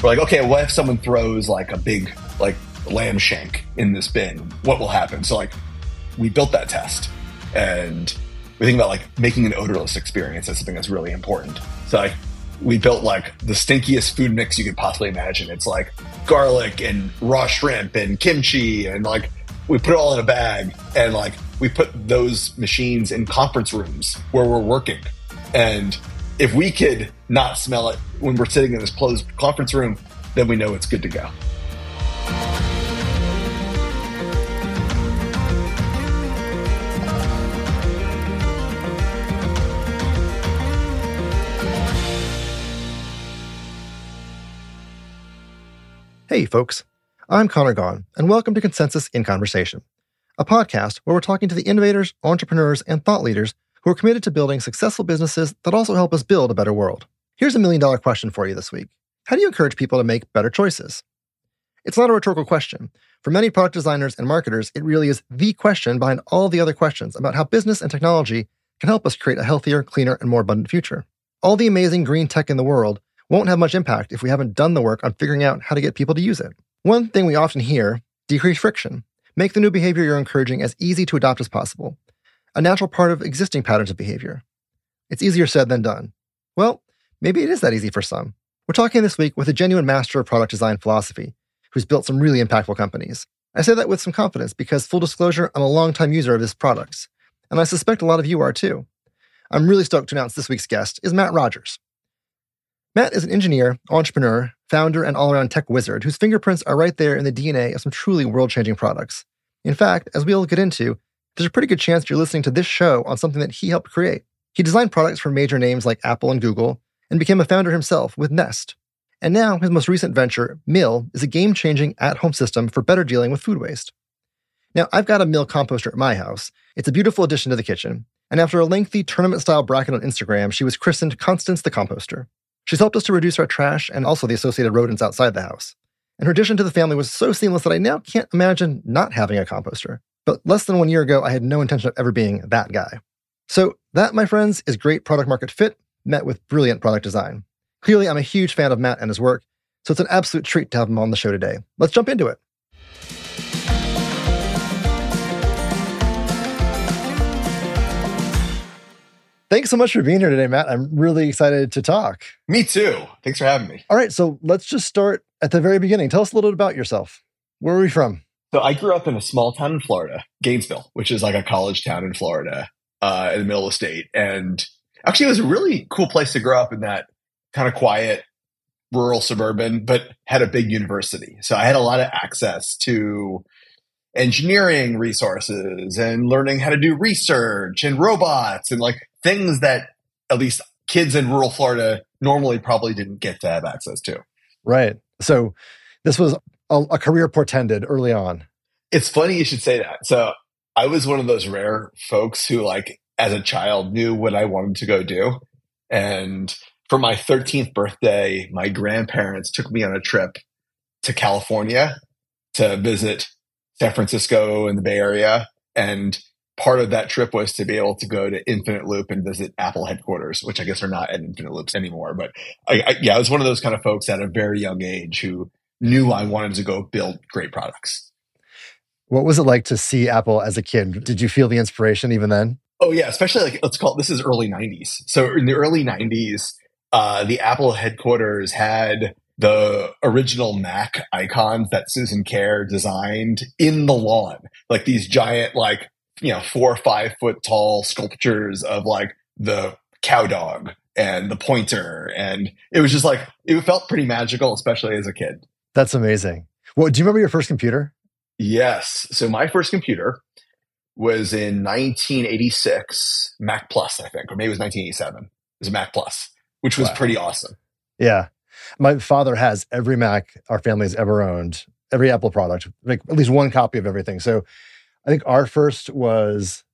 We're like, okay, what if someone throws like a big like lamb shank in this bin? What will happen? So like we built that test, and we think about like making an odorless experience as something that's really important. So like we built like the stinkiest food mix you could possibly imagine. It's like garlic and raw shrimp and kimchi, and like we put it all in a bag, and like we put those machines in conference rooms where we're working. And if we could not smell it when we're sitting in this closed conference room, then we know it's good to go. Hey folks, I'm Connor Gaughan, and welcome to Consensus in Conversation, a podcast where we're talking to the innovators, entrepreneurs, and thought leaders who are committed to building successful businesses that also help us build a better world. Here's a $1 million question for you this week. How do you encourage people to make better choices? It's not a rhetorical question. For many product designers and marketers, it really is the question behind all the other questions about how business and technology can help us create a healthier, cleaner, and more abundant future. All the amazing green tech in the world won't have much impact if we haven't done the work on figuring out how to get people to use it. One thing we often hear, decrease friction. Make the new behavior you're encouraging as easy to adopt as possible, a natural part of existing patterns of behavior. It's easier said than done. Well, maybe it is that easy for some. We're talking this week with a genuine master of product design philosophy who's built some really impactful companies. I say that with some confidence because, full disclosure, I'm a longtime user of his products, and I suspect a lot of you are too. I'm really stoked to announce this week's guest is Matt Rogers. Matt is an engineer, entrepreneur, founder, and all-around tech wizard whose fingerprints are right there in the DNA of some truly world-changing products. In fact, as we'll get into, there's a pretty good chance you're listening to this show on something that he helped create. He designed products for major names like Apple and Google and became a founder himself with Nest. And now his most recent venture, Mill, is a game-changing at-home system for better dealing with food waste. Now, I've got a Mill composter at my house. It's a beautiful addition to the kitchen. And after a lengthy tournament-style bracket on Instagram, she was christened Constance the Composter. She's helped us to reduce our trash and also the associated rodents outside the house. And her addition to the family was so seamless that I now can't imagine not having a composter. But less than 1 year ago, I had no intention of ever being that guy. So that, my friends, is great product market fit met with brilliant product design. Clearly, I'm a huge fan of Matt and his work, so it's an absolute treat to have him on the show today. Let's jump into it. Thanks so much for being here today, Matt. I'm really excited to talk. Me too. Thanks for having me. All right, so let's just start at the very beginning. Tell us a little bit about yourself. Where are we from? So I grew up in a small town in Florida, Gainesville, which is like a college town in Florida in the middle of the state. And actually, it was a really cool place to grow up in that kind of quiet, rural suburban, but had a big university. So I had a lot of access to engineering resources and learning how to do research and robots and like things that at least kids in rural Florida normally probably didn't get to have access to. Right. So this was a career portended early on. It's funny you should say that. So I was one of those rare folks who like as a child knew what I wanted to go do. And for my 13th birthday, my grandparents took me on a trip to California to visit San Francisco and the Bay Area. And part of that trip was to be able to go to Infinite Loop and visit Apple headquarters, which I guess are not at Infinite Loops anymore. But I was one of those kind of folks at a very young age who knew I wanted to go build great products. What was it like to see Apple as a kid? Did you feel the inspiration even then? Oh yeah, especially like, let's call it, this is early 90s. So in the early 90s, the Apple headquarters had the original Mac icons that Susan Kare designed in the lawn, like these giant, like, 4 or 5 foot tall sculptures of like the cow dog and the pointer. And it was just like, it felt pretty magical, especially as a kid. That's amazing. Well, do you remember your first computer? Yes. So my first computer was in 1986, Mac Plus, I think, or maybe it was 1987. It was a Mac Plus, which was pretty awesome. Yeah. My father has every Mac our family's ever owned, every Apple product, like at least one copy of everything. So I think our first was,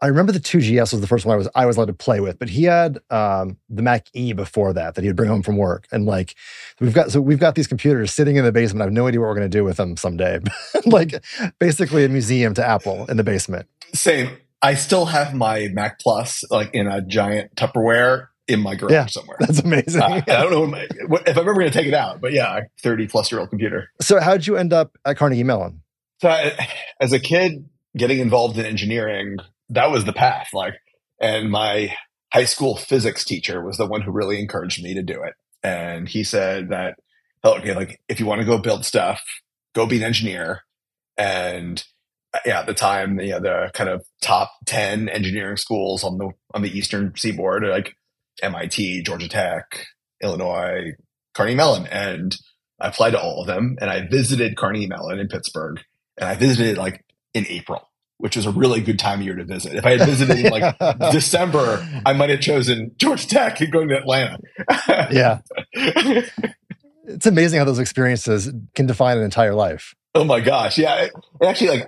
I remember the 2GS was the first one I was allowed to play with, but he had the Mac E before that he would bring home from work. And like, we've got these computers sitting in the basement. I have no idea what we're going to do with them someday. Like basically a museum to Apple in the basement. Same. I still have my Mac Plus like in a giant Tupperware in my garage somewhere. That's amazing. I don't know if I'm ever going to take it out, but yeah, 30-plus-year-old computer. So how'd you end up at Carnegie Mellon? So as a kid, getting involved in engineering, that was the path. And my high school physics teacher was the one who really encouraged me to do it. And he said that, okay, if you want to go build stuff, go be an engineer. And yeah, at the time, the kind of top 10 engineering schools on the Eastern Seaboard, MIT, Georgia Tech, Illinois, Carnegie Mellon. And I applied to all of them, and I visited Carnegie Mellon in Pittsburgh, and I visited in April, which was a really good time of year to visit. If I had visited in December, I might have chosen Georgia Tech and going to Atlanta. Yeah. It's amazing how those experiences can define an entire life. Oh my gosh. Yeah. And actually,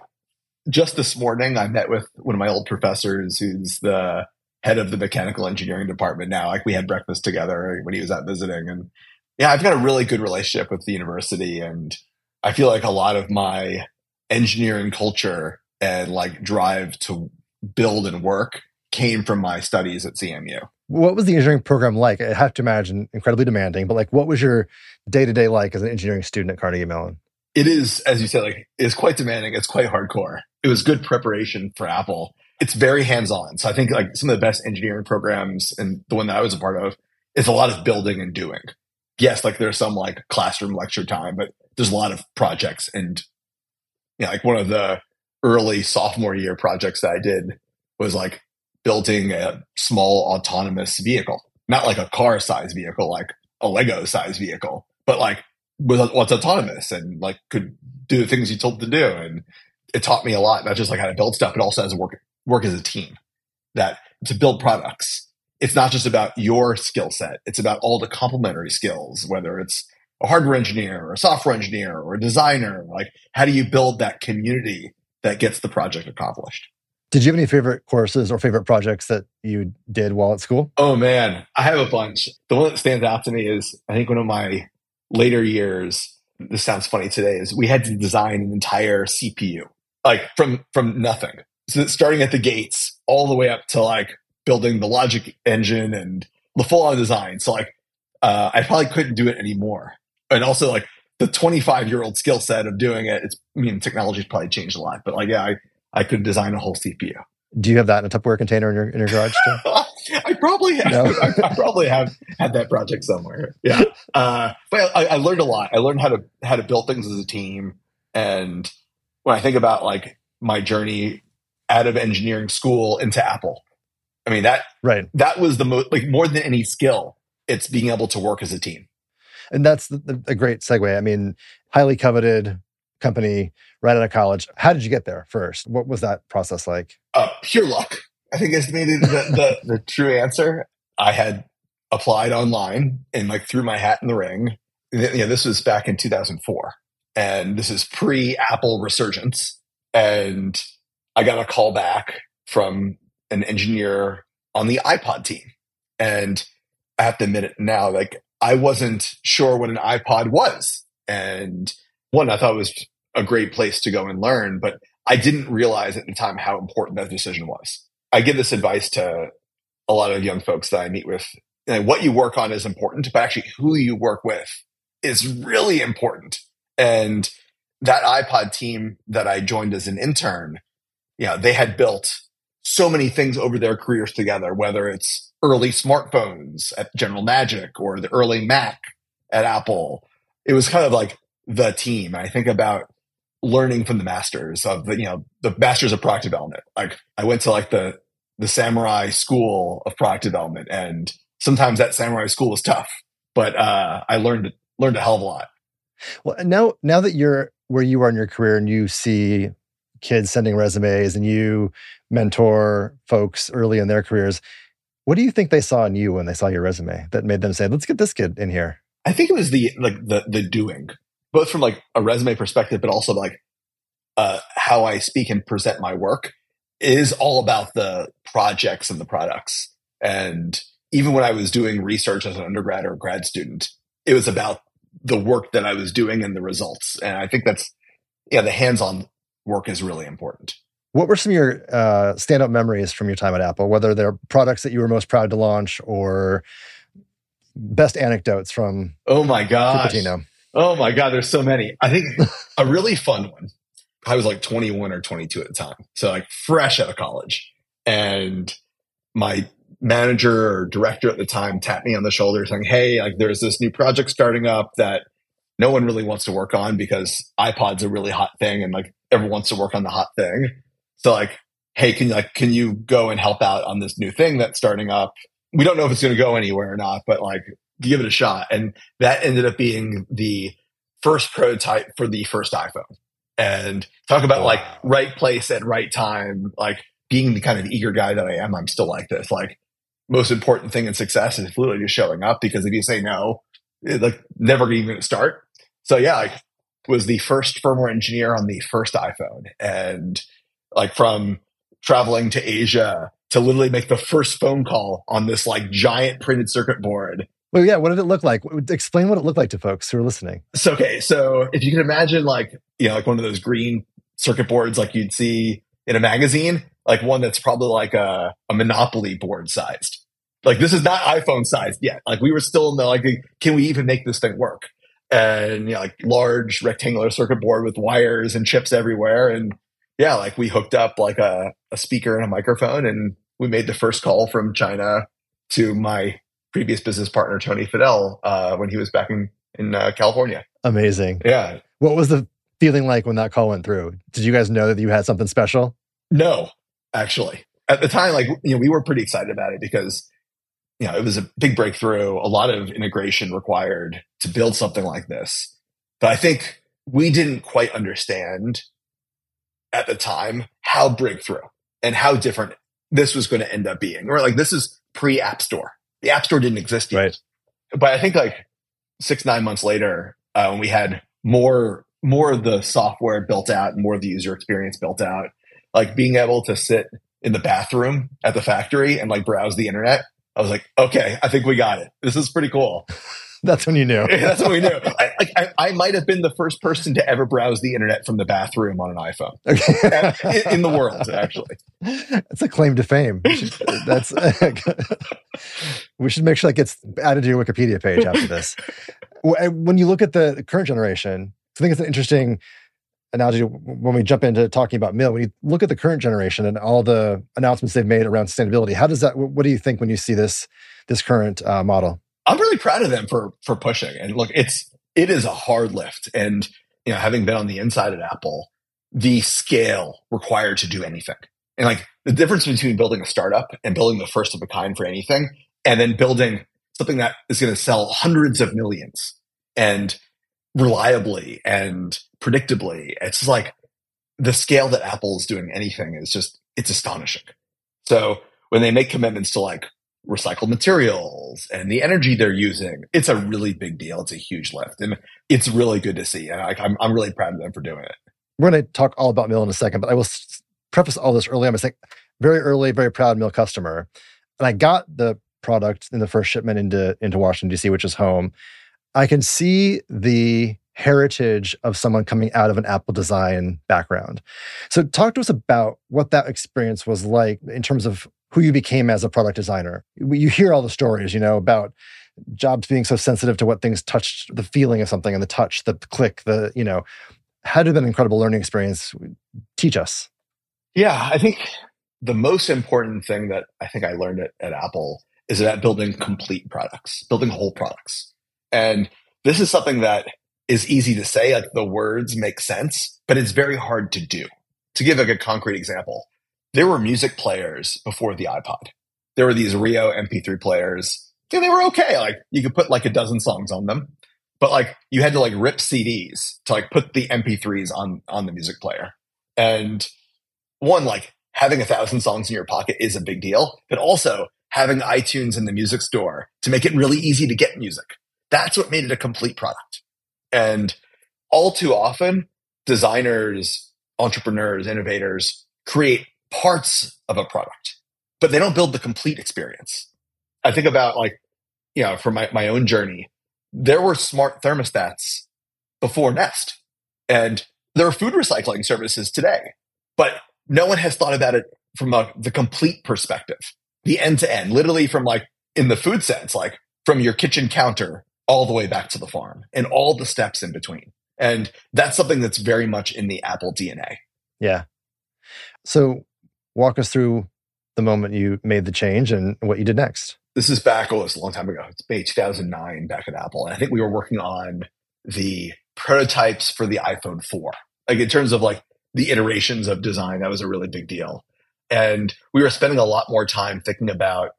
just this morning, I met with one of my old professors who's the head of the mechanical engineering department now. We had breakfast together when he was out visiting. And yeah, I've got a really good relationship with the university. And I feel a lot of my engineering culture and drive to build and work came from my studies at CMU. What was the engineering program like? I have to imagine incredibly demanding, but what was your day-to-day like as an engineering student at Carnegie Mellon? It is, as you said, it's quite demanding. It's quite hardcore. It was good preparation for Apple. It's very hands-on. So I think some of the best engineering programs, and the one that I was a part of, is a lot of building and doing. Yes, there's some classroom lecture time, but there's a lot of projects. And one of the early sophomore year projects that I did was building a small autonomous vehicle, not a car-sized vehicle, a Lego-sized vehicle, but what's autonomous and could do the things you told to do. And it taught me a lot, not just how to build stuff, but also how to work as a team. That to build products, it's not just about your skill set; it's about all the complementary skills. Whether it's a hardware engineer or a software engineer or a designer, how do you build that community that gets the project accomplished? Did you have any favorite courses or favorite projects that you did while at school? Oh man, I have a bunch. The one that stands out to me is, I think, one of my later years. This sounds funny today. Is we had to design an entire CPU from nothing. So starting at the gates all the way up to building the logic engine and the full-on design. So I probably couldn't do it anymore. And also the 25-year-old skill set of doing it. Technology's probably changed a lot, but I could design a whole CPU. Do you have that in a Tupperware container in your garage too? I probably have. No. I probably have had that project somewhere. Yeah, but I learned a lot. I learned how to build things as a team. And when I think about my journey out of engineering school into Apple, that was the most, more than any skill, it's being able to work as a team. And that's a great segue. Highly coveted company right out of college. How did you get there first? What was that process like? Pure luck, I think, is maybe the true answer. I had applied online and threw my hat in the ring. This was back in 2004, and this is pre-Apple resurgence. And I got a call back from an engineer on the iPod team. And I have to admit it now, I wasn't sure what an iPod was. And one, I thought it was a great place to go and learn, but I didn't realize at the time how important that decision was. I give this advice to a lot of young folks that I meet with. And what you work on is important, but actually who you work with is really important. And that iPod team that I joined as an intern, they had built so many things over their careers together, whether it's early smartphones at General Magic or the early Mac at Apple. It was kind of the team. I think about learning from the masters of the masters of product development. I went to the samurai school of product development, and sometimes that samurai school was tough, but I learned a hell of a lot. Well, now that you're where you are in your career and you see kids sending resumes and you mentor folks early in their careers, what do you think they saw in you when they saw your resume that made them say, let's get this kid in here? I think it was the doing, both from a resume perspective, but also how I speak and present my work. It is all about the projects and the products. And even when I was doing research as an undergrad or a grad student, it was about the work that I was doing and the results. And I think that's the hands-on work is really important. What were some of your stand-up memories from your time at Apple, whether they're products that you were most proud to launch or best anecdotes from Cupertino? Oh my God, there's so many. I think a really fun one, I was like 21 or 22 at the time, so like fresh out of college. And my manager or director at the time tapped me on the shoulder saying, hey, like there's this new project starting up that no one really wants to work on because iPod's a really hot thing and like everyone wants to work on the hot thing. So like, hey, can you go and help out on this new thing that's starting up? We don't know if it's going to go anywhere or not, but like give it a shot. And that ended up being the first prototype for the first iPhone. And talk about like right place at right time, like being the kind of eager guy that I am, I'm still like this. Like most important thing in success is literally just showing up, because if you say no, it's like never even gonna start. So yeah, I was the first firmware engineer on the first iPhone. And like from traveling to Asia to literally make the first phone call on this like giant printed circuit board. Well, yeah, what did it look like? Explain what it looked like to folks who are listening. So, okay, so if you can imagine like, you know, like one of those green circuit boards like you'd see in a magazine, like one that's probably like a Monopoly board sized. Like this is not iPhone sized yet. Like we were still in the like, can we even make this thing work? And you know, like large rectangular circuit board with wires and chips everywhere. And yeah, like we hooked up like a speaker and a microphone, and we made the first call from China to my previous business partner, Tony Fidel, when he was back in California. Amazing. Yeah. What was the feeling like when that call went through? Did you guys know that you had something special? No, actually. At the time, like, you know, we were pretty excited about it because, you know, it was a big breakthrough, a lot of integration required to build something like this. But I think we didn't quite understand at the time how breakthrough and how different this was going to end up being. Or like, this is pre-App Store. The App Store didn't exist yet. Right. But I think like 6-9 months later, when we had more of the software built out and more of the user experience built out, like being able to sit in the bathroom at the factory and like browse the internet, I was like, okay, I think we got it. This is pretty cool. That's when you knew. That's when we knew. I might have been the first person to ever browse the internet from the bathroom on an iPhone. Okay. in the world, actually. That's a claim to fame. We should make sure that gets added to your Wikipedia page after this. When you look at the current generation, I think it's an interesting analogy when we jump into talking about Mill. When you look at the current generation and all the announcements they've made around sustainability, how does that? What do you think when you see this current model? I'm really proud of them for pushing. And look, it is a hard lift. And you know, having been on the inside at Apple, the scale required to do anything. And like the difference between building a startup and building the first of a kind for anything, and then building something that is going to sell hundreds of millions and reliably and predictably, it's like the scale that Apple is doing anything is just, it's astonishing. So when they make commitments to like recycled materials and the energy they're using, it's a really big deal. It's a huge lift, and it's really good to see. And I'm really proud of them for doing it. We're going to talk all about Mill in a second, but I will preface all this early. I'm a very early, very proud Mill customer, and I got the product in the first shipment into Washington DC, which is home. I can see the heritage of someone coming out of an Apple design background. So talk to us about what that experience was like in terms of who you became as a product designer. You hear all the stories, you know, about jobs being so sensitive to what things touched, the feeling of something and the touch, the click, the, you know, had to have been an incredible learning experience. Teach us. Yeah, I think the most important thing that I think I learned at Apple is that building complete products, building whole products. And this is something that is easy to say, like the words make sense, but it's very hard to do. To give like a concrete example, there were music players before the iPod. There were these Rio MP3 players, and they were okay. Like you could put like a dozen songs on them, but like you had to like rip CDs to like put the MP3s on the music player. And one, like having 1,000 songs in your pocket is a big deal, but also having iTunes in the music store to make it really easy to get music. That's what made it a complete product. And all too often, designers, entrepreneurs, innovators create parts of a product, but they don't build the complete experience. I think about like, you know, from my own journey, there were smart thermostats before Nest, and there are food recycling services today, but no one has thought about it from the complete perspective, the end to end, literally from like in the food sense, like from your kitchen counter all the way back to the farm and all the steps in between. And that's something that's very much in the Apple DNA. Yeah. So walk us through the moment you made the change and what you did next. This is back, it's a long time ago. It's May 2009 back at Apple. And I think we were working on the prototypes for the iPhone 4. Like in terms of like the iterations of design, that was a really big deal. And we were spending a lot more time thinking about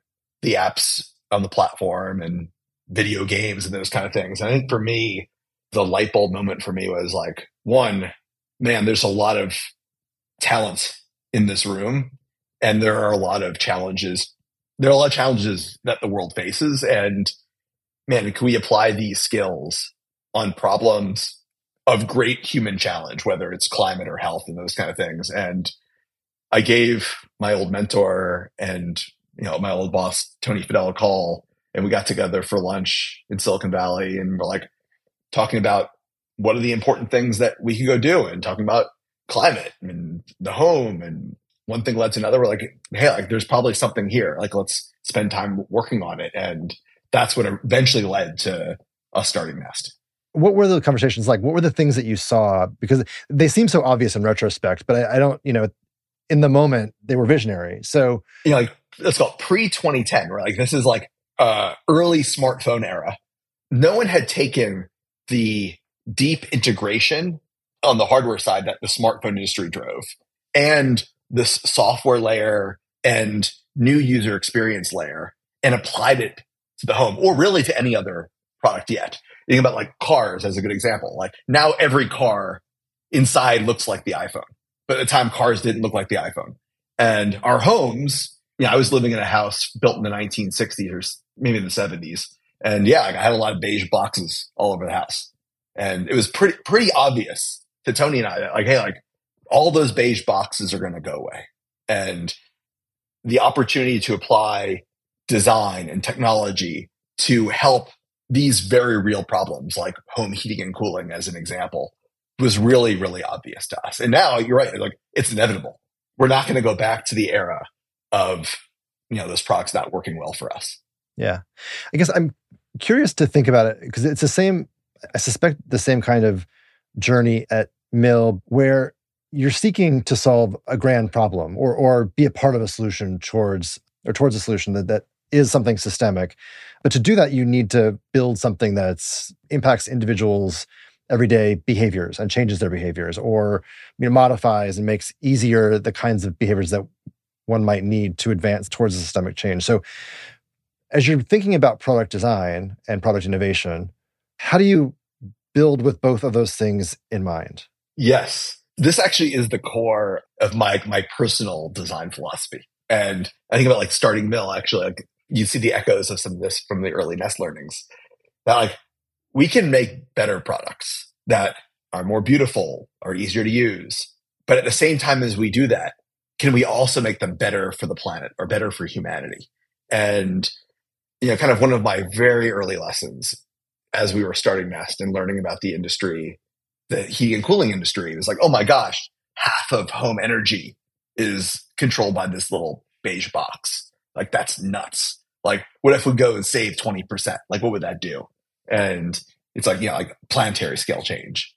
the apps on the platform and video games and those kind of things. And I think for me, the light bulb moment for me was like, one, man, there's a lot of talents in this room and there are a lot of challenges. There are a lot of challenges that the world faces. And man, can we apply these skills on problems of great human challenge, whether it's climate or health and those kind of things? And I gave my old mentor and my old boss, Tony Fidel, a call, and we got together for lunch in Silicon Valley and we're like talking about what are the important things that we can go do and talking about climate and the home. And one thing led to another. We're like, hey, like there's probably something here. Like let's spend time working on it. And that's what eventually led to us starting Nest. What were the conversations like? What were the things that you saw? Because they seem so obvious in retrospect, but I don't, in the moment, they were visionary. So, let's call it pre-2010, right? Like this is like early smartphone era. No one had taken the deep integration on the hardware side that the smartphone industry drove and this software layer and new user experience layer and applied it to the home or really to any other product yet. Think about like cars as a good example. Like now every car inside looks like the iPhone. But at the time, cars didn't look like the iPhone. And our homes, I was living in a house built in the 1960s or maybe the 70s. And I had a lot of beige boxes all over the house. And it was pretty obvious to Tony and I that like, hey, like all those beige boxes are going to go away. And the opportunity to apply design and technology to help these very real problems like home heating and cooling as an example was really, really obvious to us. And now you're right. Like it's inevitable. We're not going to go back to the era of, those products not working well for us. Yeah. I guess I'm curious to think about it because it's the same, I suspect the same kind of journey at Mill where you're seeking to solve a grand problem or be a part of a solution towards a solution that is something systemic. But to do that, you need to build something that impacts individuals' everyday behaviors and changes their behaviors or modifies and makes easier the kinds of behaviors that one might need to advance towards a systemic change. So as you're thinking about product design and product innovation, how do you build with both of those things in mind? Yes. This actually is the core of my personal design philosophy. And I think about like starting Mill, actually, like you see the echoes of some of this from the early Nest learnings. That like, we can make better products that are more beautiful, are easier to use. But at the same time as we do that, can we also make them better for the planet or better for humanity? And, kind of one of my very early lessons as we were starting Nest and learning about the industry, the heating and cooling industry, was like, oh my gosh, half of home energy is controlled by this little beige box. Like that's nuts. Like what if we go and save 20%? Like what would that do? And it's like, like planetary scale change.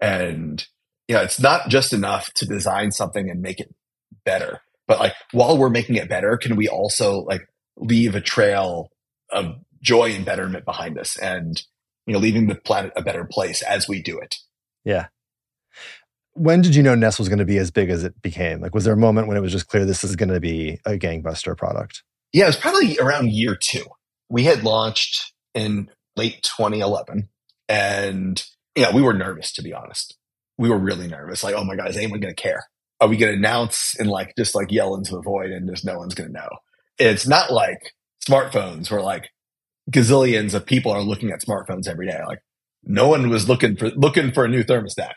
And, it's not just enough to design something and make it better. But like, while we're making it better, can we also like leave a trail of joy and betterment behind us and, leaving the planet a better place as we do it? Yeah. When did you know Nest was going to be as big as it became? Like, was there a moment when it was just clear this is going to be a gangbuster product? Yeah, it was probably around year two. We had launched in late 2011. And we were nervous, to be honest. We were really nervous. Like, oh my God, is anyone going to care? Are we going to announce and like, just like yell into the void and just no one's going to know? It's not like smartphones where like gazillions of people are looking at smartphones every day. Like no one was looking for a new thermostat.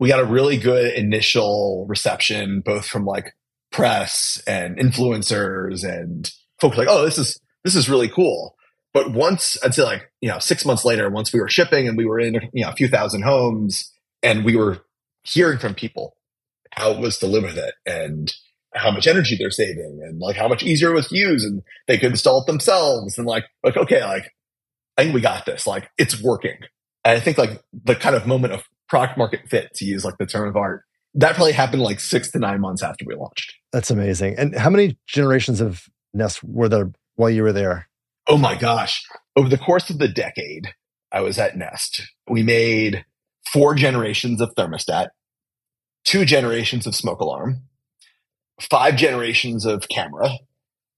We got a really good initial reception, both from like press and influencers and folks like, oh, this is really cool. But once, I'd say like, 6 months later, once we were shipping and we were in, a few thousand homes and we were hearing from people how it was to live with it and how much energy they're saving and like how much easier it was to use and they could install it themselves. And like, okay, like I think we got this, like it's working. And I think like the kind of moment of product market fit, to use like the term of art, that probably happened like 6 to 9 months after we launched. That's amazing. And how many generations of Nest were there while you were there? Oh my gosh. Over the course of the decade I was at Nest, we made 4 generations of thermostat, 2 generations of smoke alarm, 5 generations of camera,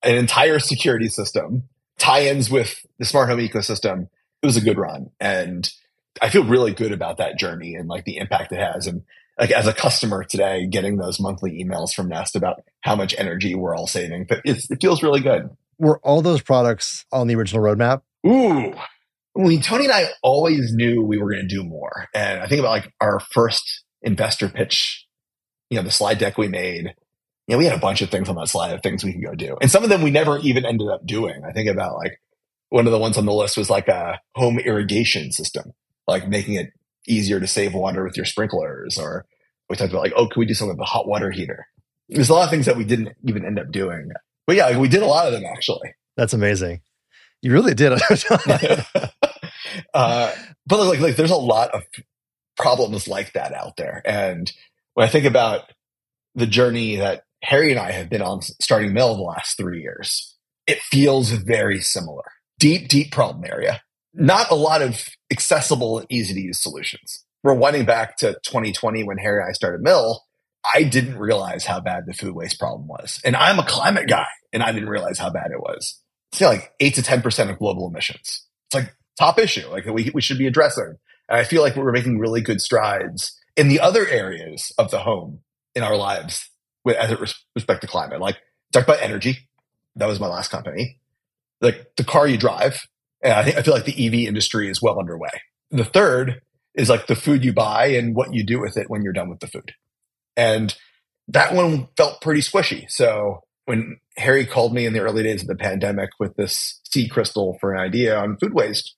an entire security system, tie-ins with the smart home ecosystem. It was a good run. And I feel really good about that journey and like the impact it has. And like as a customer today, getting those monthly emails from Nest about how much energy we're all saving, but it feels really good. Were all those products on the original roadmap? Ooh. I mean, Tony and I always knew we were going to do more. And I think about like our first investor pitch, you know, the slide deck we made. Yeah, we had a bunch of things on that slide of things we could go do. And some of them we never even ended up doing. I think about like one of the ones on the list was like a home irrigation system, like making it easier to save water with your sprinklers. Or we talked about like, oh, can we do something with the hot water heater? There's a lot of things that we didn't even end up doing. But yeah, like we did a lot of them actually. That's amazing. You really did. But like there's a lot of problems like that out there. And when I think about the journey that Harry and I have been on starting Mill the last 3 years, it feels very similar. Deep, deep problem area. Not a lot of accessible and easy to use solutions. Rewinding back to 2020 when Harry and I started Mill, I didn't realize how bad the food waste problem was. And I'm a climate guy and I didn't realize how bad it was. It's like 8 to 10% of global emissions. It's like top issue, like we should be addressing. And I feel like we're making really good strides in the other areas of the home in our lives with as it respect to climate. Like talk about energy. That was my last company. Like the car you drive. And I feel like the EV industry is well underway. The third is like the food you buy and what you do with it when you're done with the food. And that one felt pretty squishy. So when Harry called me in the early days of the pandemic with this seed crystal for an idea on food waste,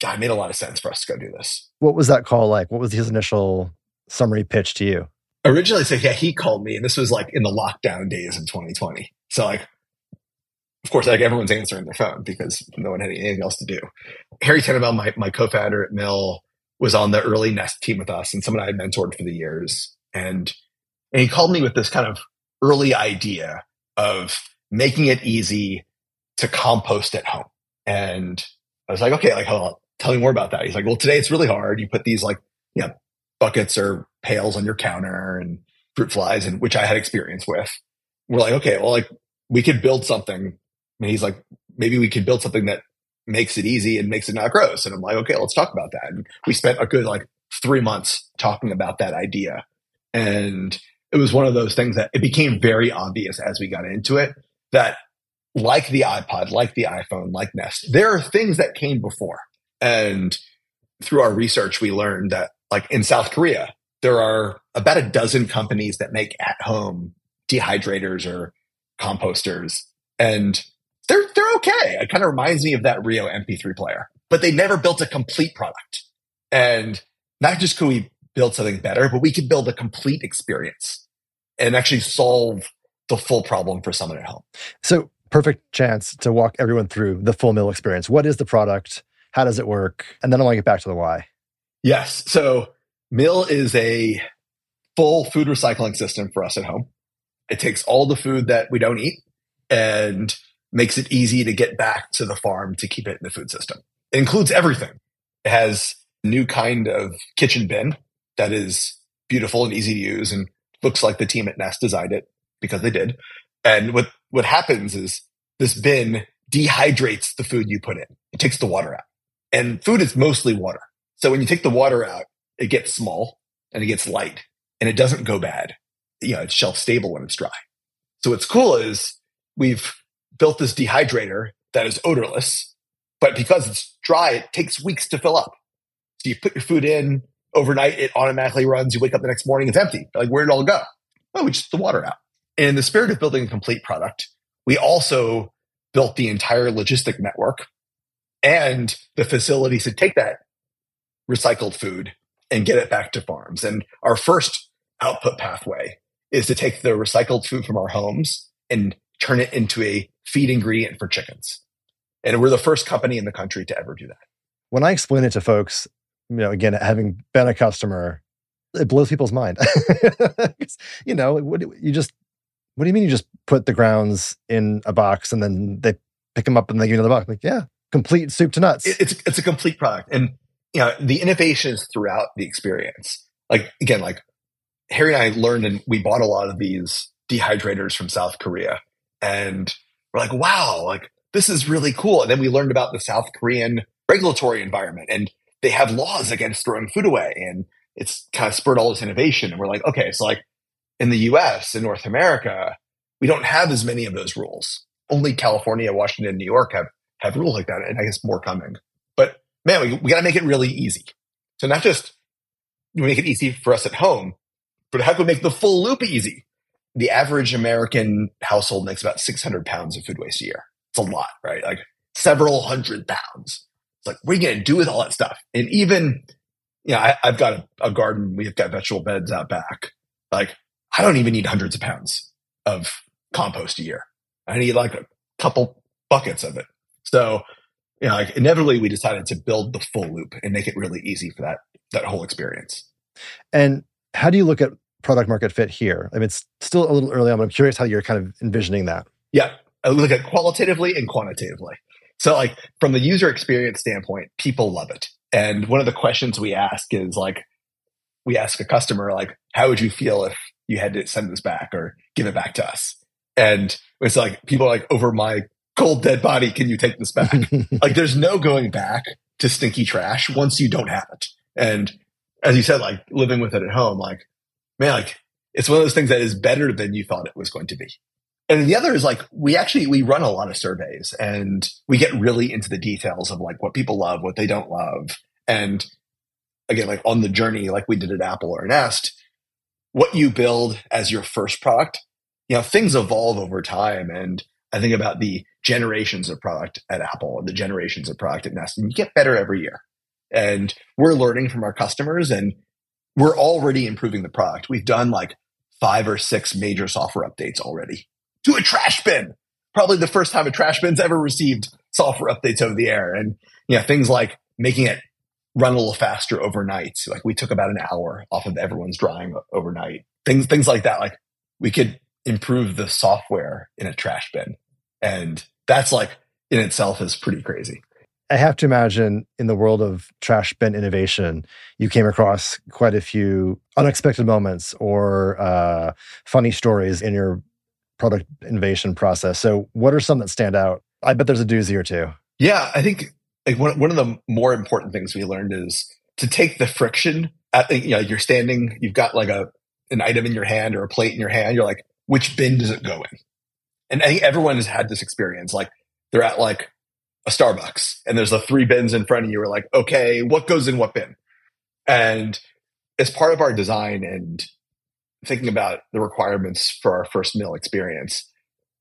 God, it made a lot of sense for us to go do this. What was that call like? What was his initial summary pitch to you? Originally, so yeah, he called me, and this was like in the lockdown days of 2020. So like, of course, like everyone's answering their phone because no one had anything else to do. Harry Tannenbaum, my co-founder at Mill, was on the early Nest team with us and someone I had mentored for the years. And he called me with this kind of early idea of making it easy to compost at home. And I was like, okay, like hold on, tell me more about that. He's like, well, today it's really hard. You put these like, you know, buckets or pails on your counter and fruit flies, and which I had experience with. We're like, okay, well, like we could build something. And he's like, maybe we could build something that makes it easy and makes it not gross. And I'm like, okay, let's talk about that. And we spent a good like 3 months talking about that idea. And it was one of those things that it became very obvious as we got into it that like the iPod, like the iPhone, like Nest, there are things that came before. And through our research, we learned that like in South Korea, there are about 12 companies that make at-home dehydrators or composters. And they're okay. It kind of reminds me of that Rio MP3 player. But they never built a complete product. And not just could we build something better, but we could build a complete experience and actually solve the full problem for someone at home. So perfect chance to walk everyone through the full Mill experience. What is the product? How does it work? And then I want to get back to the why. Yes. So Mill is a full food recycling system for us at home. It takes all the food that we don't eat and makes it easy to get back to the farm to keep it in the food system. It includes everything. It has a new kind of kitchen bin that is beautiful and easy to use and looks like the team at Nest designed it because they did. And what happens is this bin dehydrates the food you put in. It takes the water out. And food is mostly water. So when you take the water out, it gets small and it gets light and it doesn't go bad. You know, it's shelf stable when it's dry. So what's cool is we've built this dehydrator that is odorless, but because it's dry, it takes weeks to fill up. So you put your food in overnight, it automatically runs. You wake up the next morning, it's empty. Like, where'd it all go? Oh, we just took the water out. In the spirit of building a complete product, we also built the entire logistic network and the facilities to take that recycled food and get it back to farms. And our first output pathway is to take the recycled food from our homes and turn it into a feed ingredient for chickens. And we're the first company in the country to ever do that. When I explain it to folks, you know, again, having been a customer, it blows people's mind. You know, what do you mean you just put the grounds in a box and then they pick them up and they give you another box? Like, yeah, complete soup to nuts. It's a complete product. And, you know, the innovation is throughout the experience. Like, again, like Harry and I learned, and we bought a lot of these dehydrators from South Korea. And we're like, wow, like this is really cool. And then we learned about the South Korean regulatory environment, and they have laws against throwing food away. And it's kind of spurred all this innovation. And we're like, okay, so like in the US, in North America, we don't have as many of those rules. Only California, Washington, and New York have rules like that. And I guess more coming. But man, we got to make it really easy. So not just we make it easy for us at home, but how can we make the full loop easy? The average American household makes about 600 pounds of food waste a year. It's a lot, right? Like several hundred pounds. It's like, what are you going to do with all that stuff? And even, you know, I've got a garden. We've got vegetable beds out back. Like, I don't even need hundreds of pounds of compost a year. I need like a couple buckets of it. So, you know, like inevitably we decided to build the full loop and make it really easy for that whole experience. And how do you look at product market fit here? I mean, it's still a little early on, but I'm curious how you're kind of envisioning that. Yeah. I look at qualitatively and quantitatively. So like from the user experience standpoint, people love it. And one of the questions we ask is like, we ask a customer, like, how would you feel if you had to send this back or give it back to us? And it's like, people are like, over my cold dead body, can you take this back? Like there's no going back to stinky trash once you don't have it. And as you said, like living with it at home, like, man, like it's one of those things that is better than you thought it was going to be. And the other is like, we run a lot of surveys and we get really into the details of like what people love, what they don't love. And again, like on the journey, like we did at Apple or Nest, what you build as your first product, you know, things evolve over time. And I think about the generations of product at Apple and the generations of product at Nest, and you get better every year. And we're learning from our customers, and we're already improving the product. We've done like 5 or 6 major software updates already to a trash bin. Probably the first time a trash bin's ever received software updates over the air. And you know, things like making it run a little faster overnight. So, like we took about an hour off of everyone's drying overnight. Things like that. Like we could improve the software in a trash bin. And that's like in itself is pretty crazy. I have to imagine in the world of trash bin innovation, you came across quite a few unexpected moments or funny stories in your product innovation process. So what are some that stand out? I bet there's a doozy or two. Yeah, I think like, one of the more important things we learned is to take the friction. You know, you're standing, you've got like an item in your hand or a plate in your hand. You're like, which bin does it go in? And I think everyone has had this experience. Like they're at like a Starbucks and there's the 3 bins in front of you. We're like, okay, what goes in what bin? And as part of our design and thinking about the requirements for our first meal experience,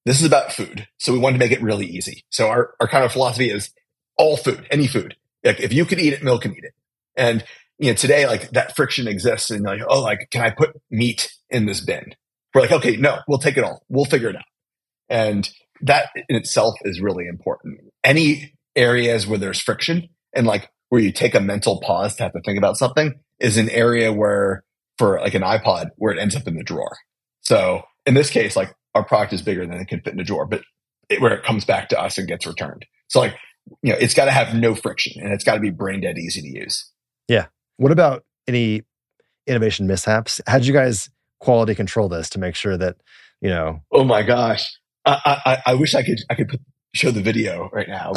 this is about food. So we wanted to make it really easy. So our kind of philosophy is all food, any food. Like if you could eat it, Mill can eat it. And you know, today like that friction exists and you're like, oh, like can I put meat in this bin? We're like, okay, no, we'll take it all. We'll figure it out. And that in itself is really important. Any areas where there's friction and like where you take a mental pause to have to think about something is an area where for like an iPod where it ends up in the drawer. So in this case, like our product is bigger than it can fit in a drawer, but where it comes back to us and gets returned. So like, you know, it's got to have no friction and it's got to be brain dead easy to use. Yeah. What about any innovation mishaps? How'd you guys quality control this to make sure that, you know? Oh my gosh. I wish I could show the video right now.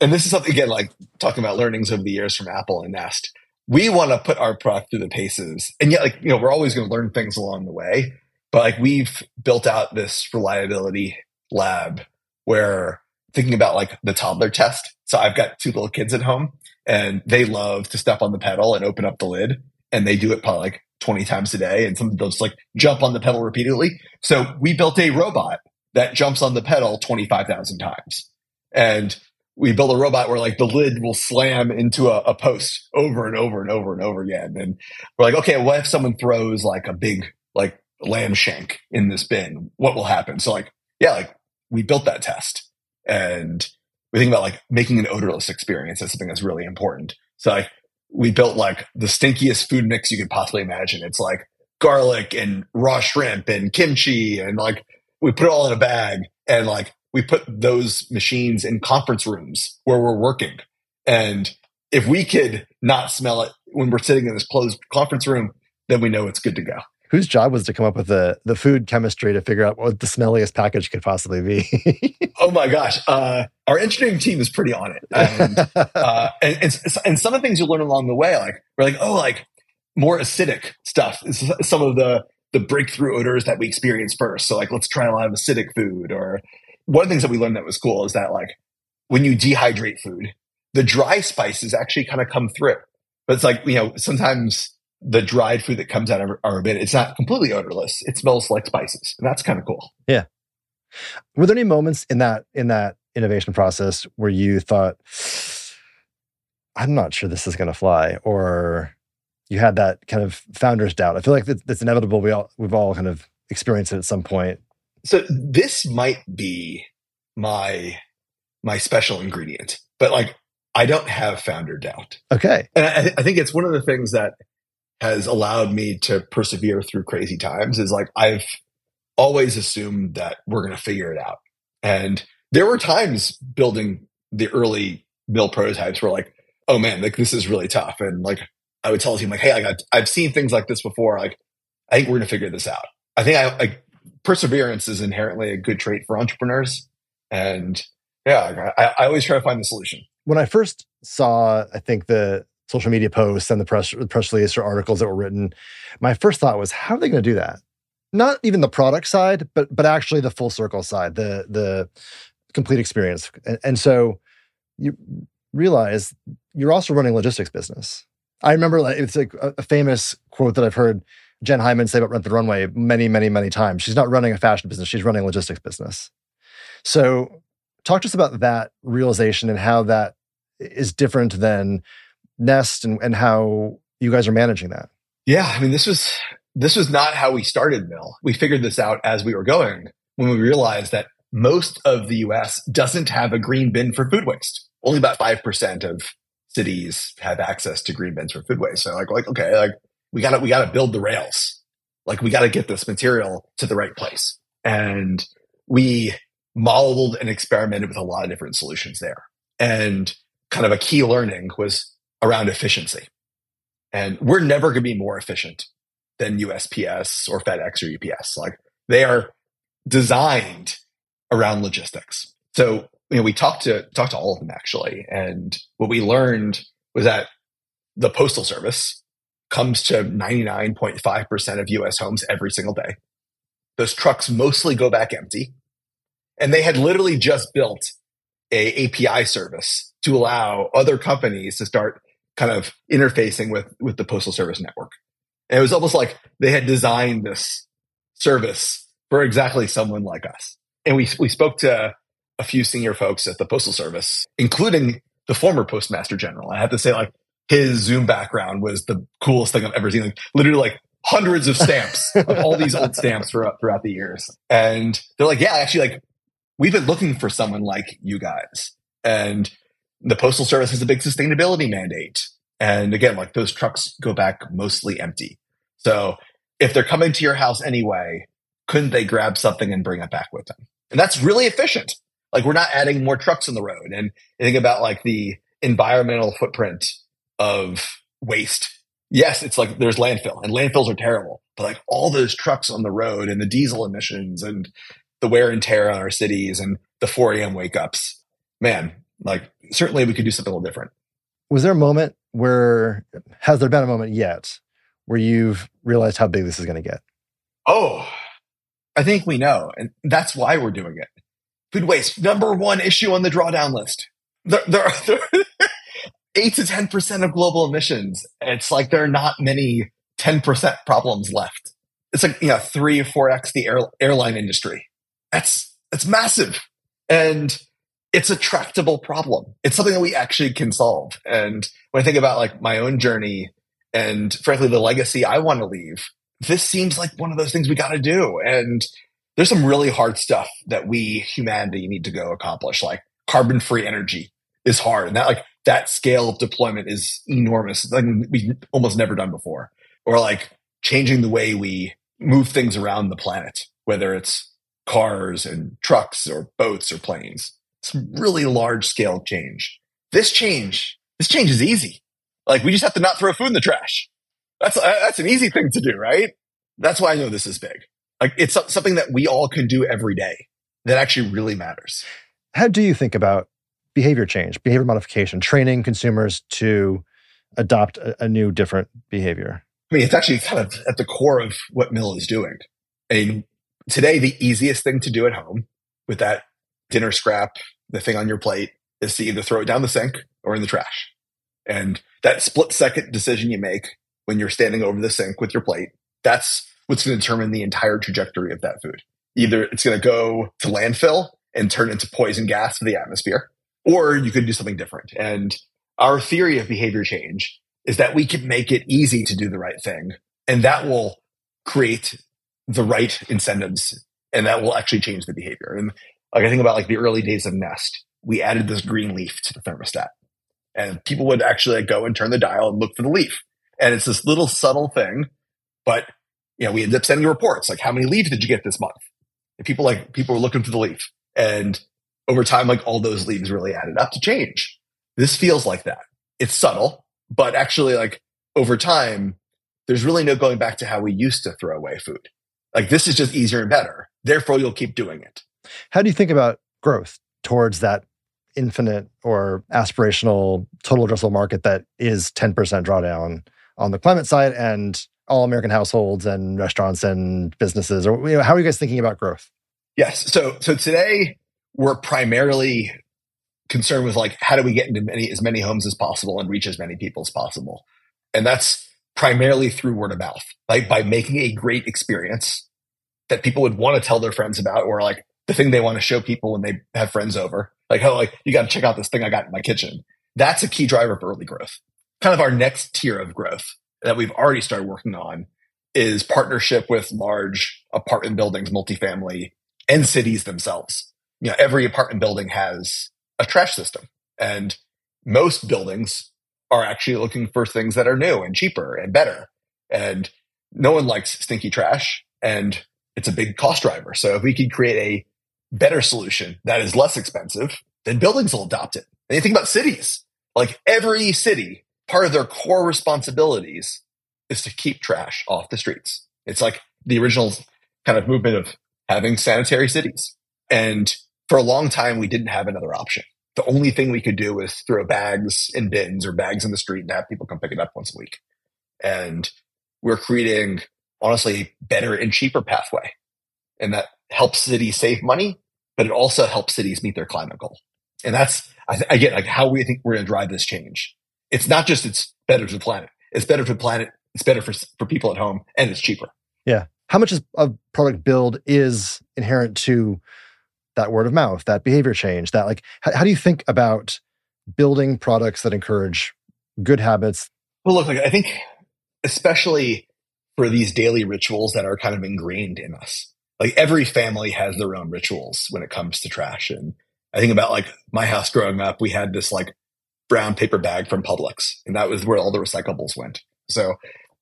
And this is something, again, like talking about learnings over the years from Apple and Nest. We want to put our product through the paces. And yet, like, you know, we're always going to learn things along the way. But like we've built out this reliability lab where thinking about like the toddler test. So I've got 2 little kids at home and they love to step on the pedal and open up the lid. And they do it probably like 20 times a day. And sometimes they'll just like jump on the pedal repeatedly. So we built a robot that jumps on the pedal 25,000 times. And we build a robot where like the lid will slam into a post over and over and over and over again. And we're like, okay, what if someone throws like a big like lamb shank in this bin? What will happen? So like, yeah, like we built that test. And we think about like making an odorless experience as something that's really important. So like we built like the stinkiest food mix you could possibly imagine. It's like garlic and raw shrimp and kimchi, and like we put it all in a bag, and like we put those machines in conference rooms where we're working. And if we could not smell it when we're sitting in this closed conference room, then we know it's good to go. Whose job was to come up with the food chemistry to figure out what the smelliest package could possibly be? Oh my gosh. Our engineering team is pretty on it. And some of the things you learn along the way, like we're like, oh, like more acidic stuff is some of the breakthrough odors that we experience first. So like, let's try a lot of acidic food. Or one of the things that we learned that was cool is that like when you dehydrate food, the dry spices actually kind of come through. But it's like, you know, sometimes the dried food that comes out of our bin, it's not completely odorless. It smells like spices. And that's kind of cool. Yeah. Were there any moments in that innovation process where you thought, I'm not sure this is going to fly, or you had that kind of founder's doubt? I feel like that's inevitable. We've all kind of experienced it at some point. So this might be my special ingredient, but like I don't have founder doubt. Okay. And I think it's one of the things that has allowed me to persevere through crazy times is like I've always assumed that we're going to figure it out. And there were times building the early Mill prototypes where like, oh man, like this is really tough. And like I would tell the team like, hey, like I've seen things like this before. Like I think we're going to figure this out. I think perseverance is inherently a good trait for entrepreneurs. And yeah, I always try to find the solution. When I first saw, I think the social media posts and the press release or articles that were written, my first thought was, how are they going to do that? Not even the product side, but actually the full circle side, the complete experience. And so you realize you're also running a logistics business. I remember like, it's like a famous quote that I've heard Jen Hyman say about Rent the Runway many, many, many times. She's not running a fashion business. She's running a logistics business. So talk to us about that realization and how that is different than Nest and how you guys are managing that. Yeah. I mean, this was not how we started Mill. We figured this out as we were going when we realized that most of the US doesn't have a green bin for food waste. Only about 5% of cities have access to green bins for food waste. So like okay, like we gotta build the rails. Like we gotta get this material to the right place. And we modeled and experimented with a lot of different solutions there. And kind of a key learning was around efficiency. And we're never going to be more efficient than USPS or FedEx or UPS. Like they are designed around logistics. So, you know, we talked to all of them actually. And what we learned was that the Postal Service comes to 99.5% of US homes every single day. Those trucks mostly go back empty. And they had literally just built a API service to allow other companies to start kind of interfacing with the Postal Service network. And it was almost like they had designed this service for exactly someone like us. And we spoke to a few senior folks at the Postal Service, including the former Postmaster General. I have to say, like, his Zoom background was the coolest thing I've ever seen. Like, literally, like, hundreds of stamps, of all these old stamps throughout the years. And they're like, yeah, actually, like, we've been looking for someone like you guys. And the Postal Service has a big sustainability mandate. And again, like those trucks go back mostly empty. So if they're coming to your house anyway, couldn't they grab something and bring it back with them? And that's really efficient. Like we're not adding more trucks on the road. And I think about like the environmental footprint of waste. Yes, it's like there's landfill and landfills are terrible, but like all those trucks on the road and the diesel emissions and the wear and tear on our cities and the 4 a.m. wake ups, man, like certainly we could do something a little different. Was there a moment has there been a moment yet where you've realized how big this is going to get? Oh, I think we know. And that's why we're doing it. Food waste, number one issue on the drawdown list. There are 8 to 10% of global emissions. It's like there are not many 10% problems left. It's like, you know, 3 or 4x the airline industry. That's massive. And it's a tractable problem. It's something that we actually can solve. And when I think about like my own journey and frankly, the legacy I want to leave, this seems like one of those things we got to do. And there's some really hard stuff that we, humanity, need to go accomplish. Like carbon-free energy is hard. And that like that scale of deployment is enormous. Like we've almost never done before. Or like changing the way we move things around the planet, whether it's cars and trucks or boats or planes. It's really large scale change. This change is easy. Like we just have to not throw food in the trash. That's an easy thing to do, right? That's why I know this is big. Like it's something that we all can do every day that actually really matters. How do you think about behavior change, behavior modification, training consumers to adopt a new, different behavior? I mean, it's actually kind of at the core of what Mill is doing. And today, the easiest thing to do at home with that dinner scrap, the thing on your plate, is to either throw it down the sink or in the trash. And that split-second decision you make when you're standing over the sink with your plate, that's what's going to determine the entire trajectory of that food. Either it's going to go to landfill and turn into poison gas for the atmosphere, or you could do something different. And our theory of behavior change is that we can make it easy to do the right thing. And that will create the right incentives. And that will actually change the behavior. And like I think about like the early days of Nest, we added this green leaf to the thermostat. And people would actually like go and turn the dial and look for the leaf. And it's this little subtle thing. But you know, we ended up sending reports like, how many leaves did you get this month? And people were looking for the leaf. And over time, like all those leaves really added up to change. This feels like that. It's subtle. But actually, like over time, there's really no going back to how we used to throw away food. Like this is just easier and better. Therefore, you'll keep doing it. How do you think about growth towards that infinite or aspirational total addressable market that is 10% drawdown on the climate side and all American households and restaurants and businesses? Or you know, how are you guys thinking about growth? Yes. So today we're primarily concerned with like, how do we get into as many homes as possible and reach as many people as possible? And that's primarily through word of mouth, like by making a great experience that people would want to tell their friends about, or like the thing they want to show people when they have friends over. Like, oh, like you got to check out this thing I got in my kitchen. That's a key driver of early growth. Kind of our next tier of growth that we've already started working on is partnership with large apartment buildings, multifamily, and cities themselves. You know, every apartment building has a trash system. And most buildings are actually looking for things that are new and cheaper and better. And no one likes stinky trash, and it's a big cost driver. So if we could create a better solution that is less expensive, then buildings will adopt it. And you think about cities, like every city, part of their core responsibilities is to keep trash off the streets. It's like the original kind of movement of having sanitary cities. And for a long time, we didn't have another option. The only thing we could do was throw bags in bins or bags in the street and have people come pick it up once a week. And we're creating, honestly, a better and cheaper pathway. And that helps cities save money, but it also helps cities meet their climate goal. And that's, again, like how we think we're going to drive this change. It's not just it's better for the planet. It's better for the planet. It's better for people at home. And it's cheaper. Yeah. How much of product build is inherent to that word of mouth, that behavior change, that like, how do you think about building products that encourage good habits? Well, look, like, I think especially for these daily rituals that are kind of ingrained in us, like every family has their own rituals when it comes to trash. And I think about like my house growing up, we had this like brown paper bag from Publix, and that was where all the recyclables went. So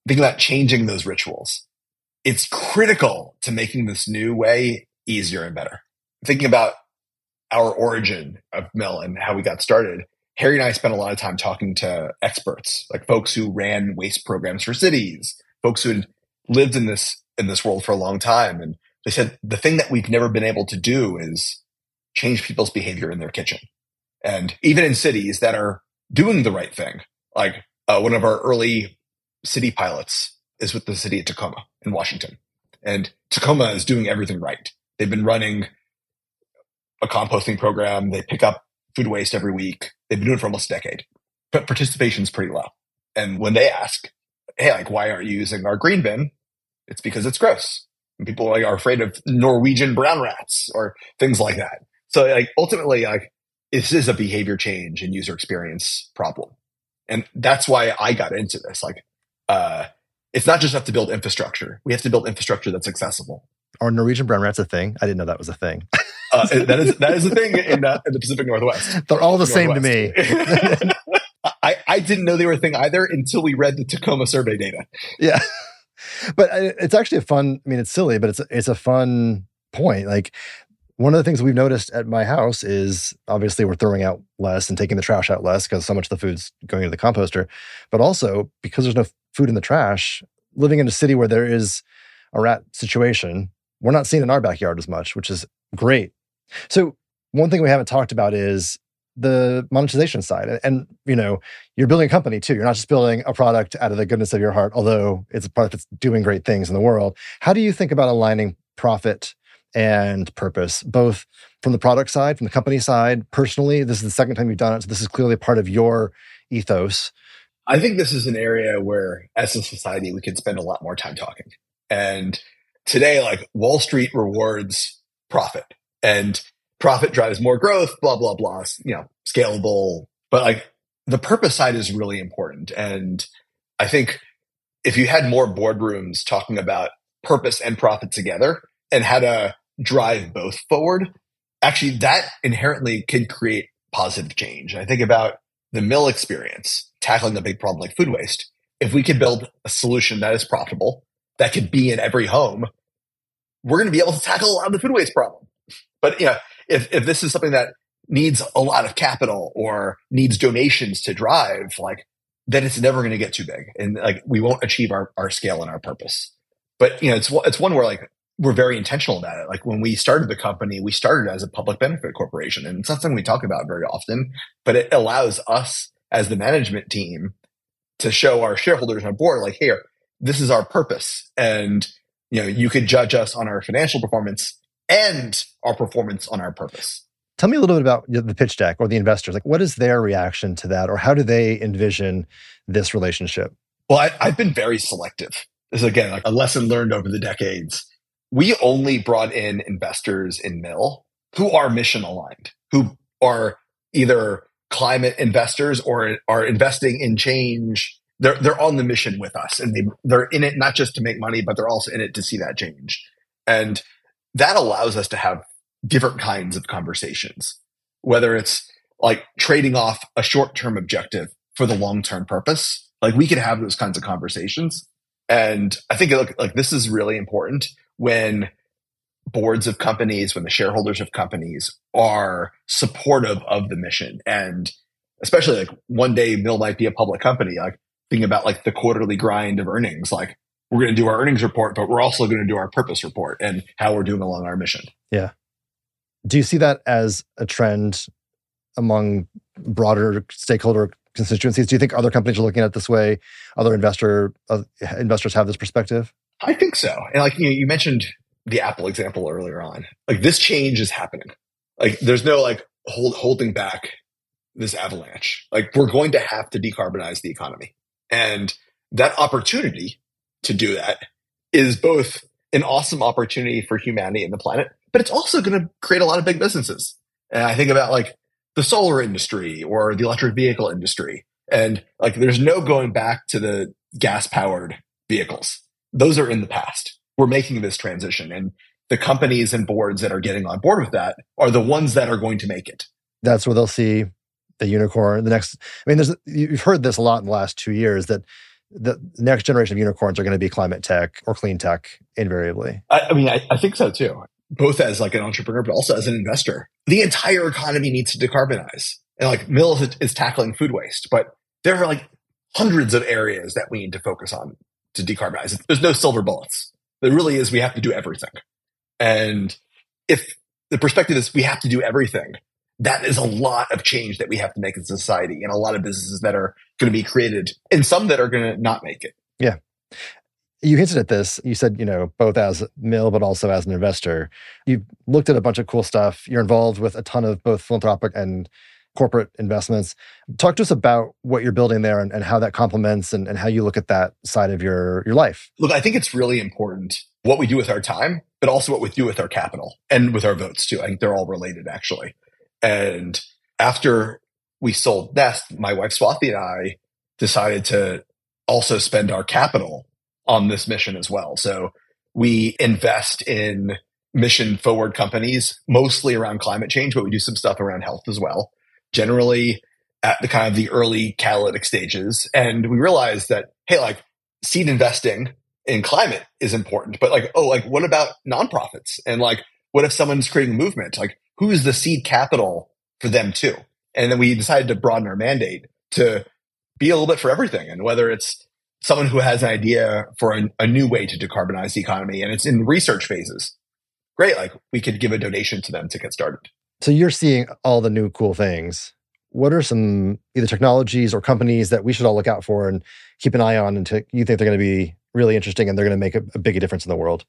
think about changing those rituals. It's critical to making this new way easier and better. Thinking about our origin of Mill and how we got started, Harry and I spent a lot of time talking to experts, like folks who ran waste programs for cities, folks who had lived in this world for a long time. And they said, the thing that we've never been able to do is change people's behavior in their kitchen. And even in cities that are doing the right thing, like one of our early city pilots is with the city of Tacoma in Washington. And Tacoma is doing everything right. They've been running a composting program. They pick up food waste every week. They've been doing it for almost a decade, but participation is pretty low. And when they ask, hey, like, why aren't you using our green bin? It's because it's gross. And people like, are afraid of Norwegian brown rats or things like that. So like, ultimately, like, this is a behavior change and user experience problem. And that's why I got into this. Like, it's not just enough to build infrastructure. We have to build infrastructure that's accessible. Are Norwegian brown rats a thing? I didn't know that was a thing. That is a thing in the Pacific Northwest. They're all the same to me. I didn't know they were a thing either until we read the Tacoma survey data. Yeah. But it's actually a fun, I mean, it's silly, but it's a fun point. Like, one of the things we've noticed at my house is obviously we're throwing out less and taking the trash out less because so much of the food's going into the composter. But also, because there's no food in the trash, living in a city where there is a rat situation, we're not seeing in our backyard as much, which is great. So one thing we haven't talked about is the monetization side. And, you know, you're building a company too. You're not just building a product out of the goodness of your heart, although it's a product that's doing great things in the world. How do you think about aligning profit and purpose, both from the product side, from the company side, personally? This is the second time you've done it, so this is clearly part of your ethos. I think this is an area where, as a society, we can spend a lot more time talking. And today, like, Wall Street rewards profit, and profit drives more growth, blah, blah, blah, you know, scalable. But like, the purpose side is really important. And I think if you had more boardrooms talking about purpose and profit together and how to drive both forward, actually that inherently can create positive change. I think about the mill experience, tackling a big problem like food waste. If we could build a solution that is profitable, that could be in every home, we're going to be able to tackle a lot of the food waste problem. But, you know, if this is something that needs a lot of capital or needs donations to drive, like, then it's never going to get too big. And like, we won't achieve our scale and our purpose. But, you know, it's one where, like, we're very intentional about it. Like, when we started the company, we started as a public benefit corporation, and it's not something we talk about very often, but it allows us as the management team to show our shareholders on board, like, here, this is our purpose. And, you know, you could judge us on our financial performance and our performance on our purpose. Tell me a little bit about the pitch deck or the investors. Like, what is their reaction to that, or how do they envision this relationship? Well, I've been very selective. This is, again, like, a lesson learned over the decades. We only brought in investors in Mill who are mission aligned, who are either climate investors or are investing in change. They're on the mission with us, and they're in it not just to make money, but they're also in it to see that change. And that allows us to have different kinds of conversations, whether it's like trading off a short-term objective for the long-term purpose. Like, we can have those kinds of conversations. And I think, like, this is really important when boards of companies, when the shareholders of companies are supportive of the mission. And especially, like, one day Mill might be a public company, like, thinking about, like, the quarterly grind of earnings, like, we're going to do our earnings report, but we're also going to do our purpose report and how we're doing along our mission. Yeah. Do you see that as a trend among broader stakeholder constituencies? Do you think other companies are looking at it this way? Other investors have this perspective? I think so. And, like, you know, you mentioned the Apple example earlier on. Like, this change is happening. Like, there's no, like, holding back this avalanche. Like, we're going to have to decarbonize the economy. And that opportunity to do that is both an awesome opportunity for humanity and the planet, but it's also going to create a lot of big businesses. And I think about, like, the solar industry or the electric vehicle industry. And, like, there's no going back to the gas-powered vehicles. Those are in the past. We're making this transition. And the companies and boards that are getting on board with that are the ones that are going to make it. That's where they'll see the unicorn. The next, I mean, you've heard this a lot in the last 2 years, that the next generation of unicorns are going to be climate tech or clean tech invariably. I mean, I think so too, both as, like, an entrepreneur, but also as an investor. The entire economy needs to decarbonize. And, like, Mill is tackling food waste, but there are, like, hundreds of areas that we need to focus on to decarbonize. There's no silver bullets. There really is, we have to do everything. And if the perspective is we have to do everything, that is a lot of change that we have to make in society, and a lot of businesses that are going to be created, and some that are going to not make it. Yeah. You hinted at this. You said, you know, both as Mill, but also as an investor, you've looked at a bunch of cool stuff. You're involved with a ton of both philanthropic and corporate investments. Talk to us about what you're building there and how that complements and how you look at that side of your life. Look, I think it's really important what we do with our time, but also what we do with our capital and with our votes too. I think they're all related, actually. And after we sold Nest, my wife Swathi and I decided to also spend our capital on this mission as well. So we invest in mission forward companies, mostly around climate change, but we do some stuff around health as well, generally at the kind of the early catalytic stages. And we realized that, hey, like seed investing in climate is important, but like, oh, like what about nonprofits? And like, what if someone's creating a movement? Like who is the seed capital for them too? And then we decided to broaden our mandate to be a little bit for everything. And whether it's someone who has an idea for a new way to decarbonize the economy and it's in research phases, great, like we could give a donation to them to get started. So you're seeing all the new cool things. What are some either technologies or companies that we should all look out for and keep an eye on and you think they're going to be really interesting and they're going to make a big difference in the world?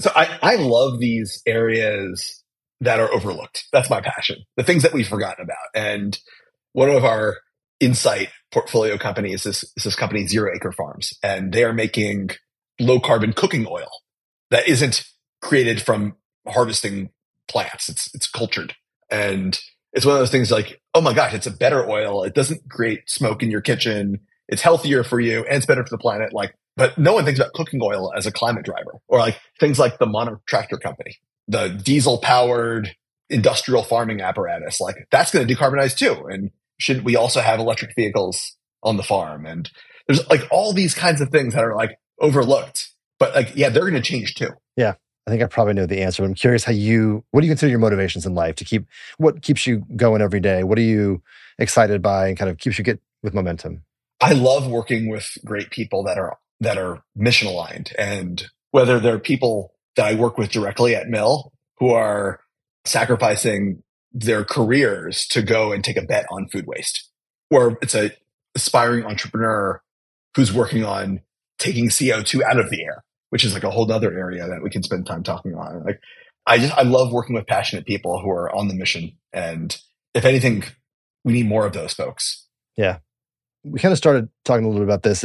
So I love these areas that are overlooked. That's my passion. The things that we've forgotten about. And one of our insight portfolio companies is this company, Zero Acre Farms. And they are making low-carbon cooking oil that isn't created from harvesting plants. It's cultured. And it's one of those things like, oh my gosh, it's a better oil. It doesn't create smoke in your kitchen. It's healthier for you and it's better for the planet. Like, but no one thinks about cooking oil as a climate driver, or like things like the Mono Tractor Company, the diesel powered industrial farming apparatus. Like that's going to decarbonize too. And shouldn't we also have electric vehicles on the farm? And there's like all these kinds of things that are like overlooked, but like, yeah, they're going to change too. Yeah. I think I probably know the answer, but I'm curious what do you consider your motivations in life to keep, what keeps you going every day? What are you excited by and kind of keeps you get with momentum? I love working with great people that are mission aligned, and whether they're people that I work with directly at Mill who are sacrificing their careers to go and take a bet on food waste, or it's an aspiring entrepreneur who's working on taking CO2 out of the air, which is like a whole other area that we can spend time talking on. Like I love working with passionate people who are on the mission. And if anything, we need more of those folks. Yeah. We kind of started talking a little bit about this.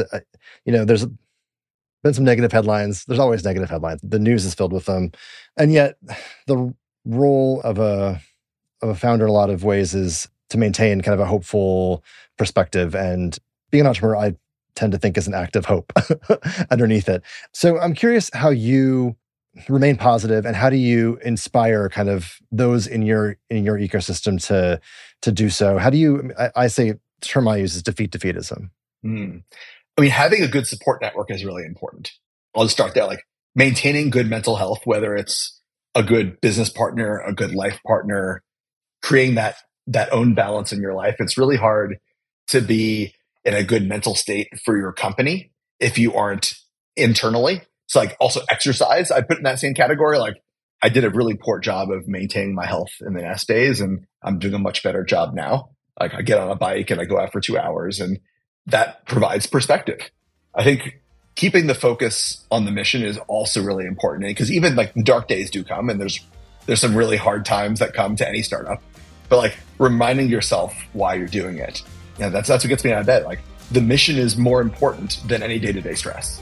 There's been some negative headlines. There's always negative headlines. The news is filled with them. And yet the role of a founder in a lot of ways is to maintain kind of a hopeful perspective. And being an entrepreneur, I tend to think is an act of hope underneath it. So I'm curious how you remain positive and how do you inspire kind of those in your ecosystem to do so? How do you, I say the term I use is defeatism. I mean, having a good support network is really important. I'll just start there, like maintaining good mental health, whether it's a good business partner, a good life partner, creating that own balance in your life. It's really hard to be in a good mental state for your company if you aren't internally. So like also exercise, I put in that same category. Like I did a really poor job of maintaining my health in the Nest days, and I'm doing a much better job now. Like I get on a bike and I go out for 2 hours, and that provides perspective. I think keeping the focus on the mission is also really important, because even like the dark days do come, and there's some really hard times that come to any startup, but like reminding yourself why you're doing it. Yeah, that's what gets me out of bed. Like the mission is more important than any day-to-day stress.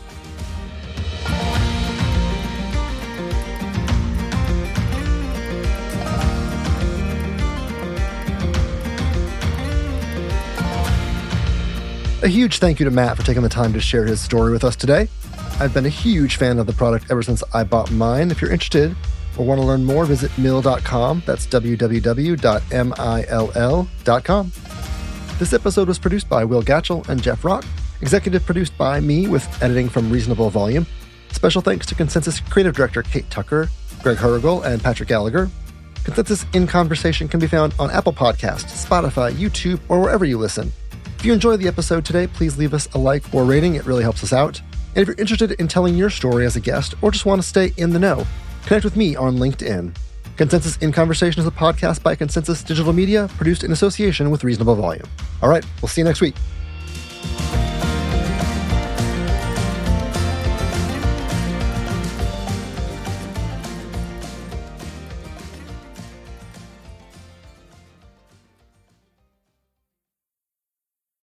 A huge thank you to Matt for taking the time to share his story with us today. I've been a huge fan of the product ever since I bought mine. If you're interested or want to learn more, visit mill.com. That's www.mill.com. This episode was produced by Will Gatchell and Jeff Rock, executive produced by me with editing from Reasonable Volume. Special thanks to Consensus Creative Director Kate Tucker, Greg Hergel, and Patrick Gallagher. Consensus in Conversation can be found on Apple Podcasts, Spotify, YouTube, or wherever you listen. If you enjoyed the episode today, please leave us a like or rating. It really helps us out. And if you're interested in telling your story as a guest or just want to stay in the know, connect with me on LinkedIn. Consensus in Conversation is a podcast by Consensus Digital Media, produced in association with Reasonable Volume. All right, we'll see you next week.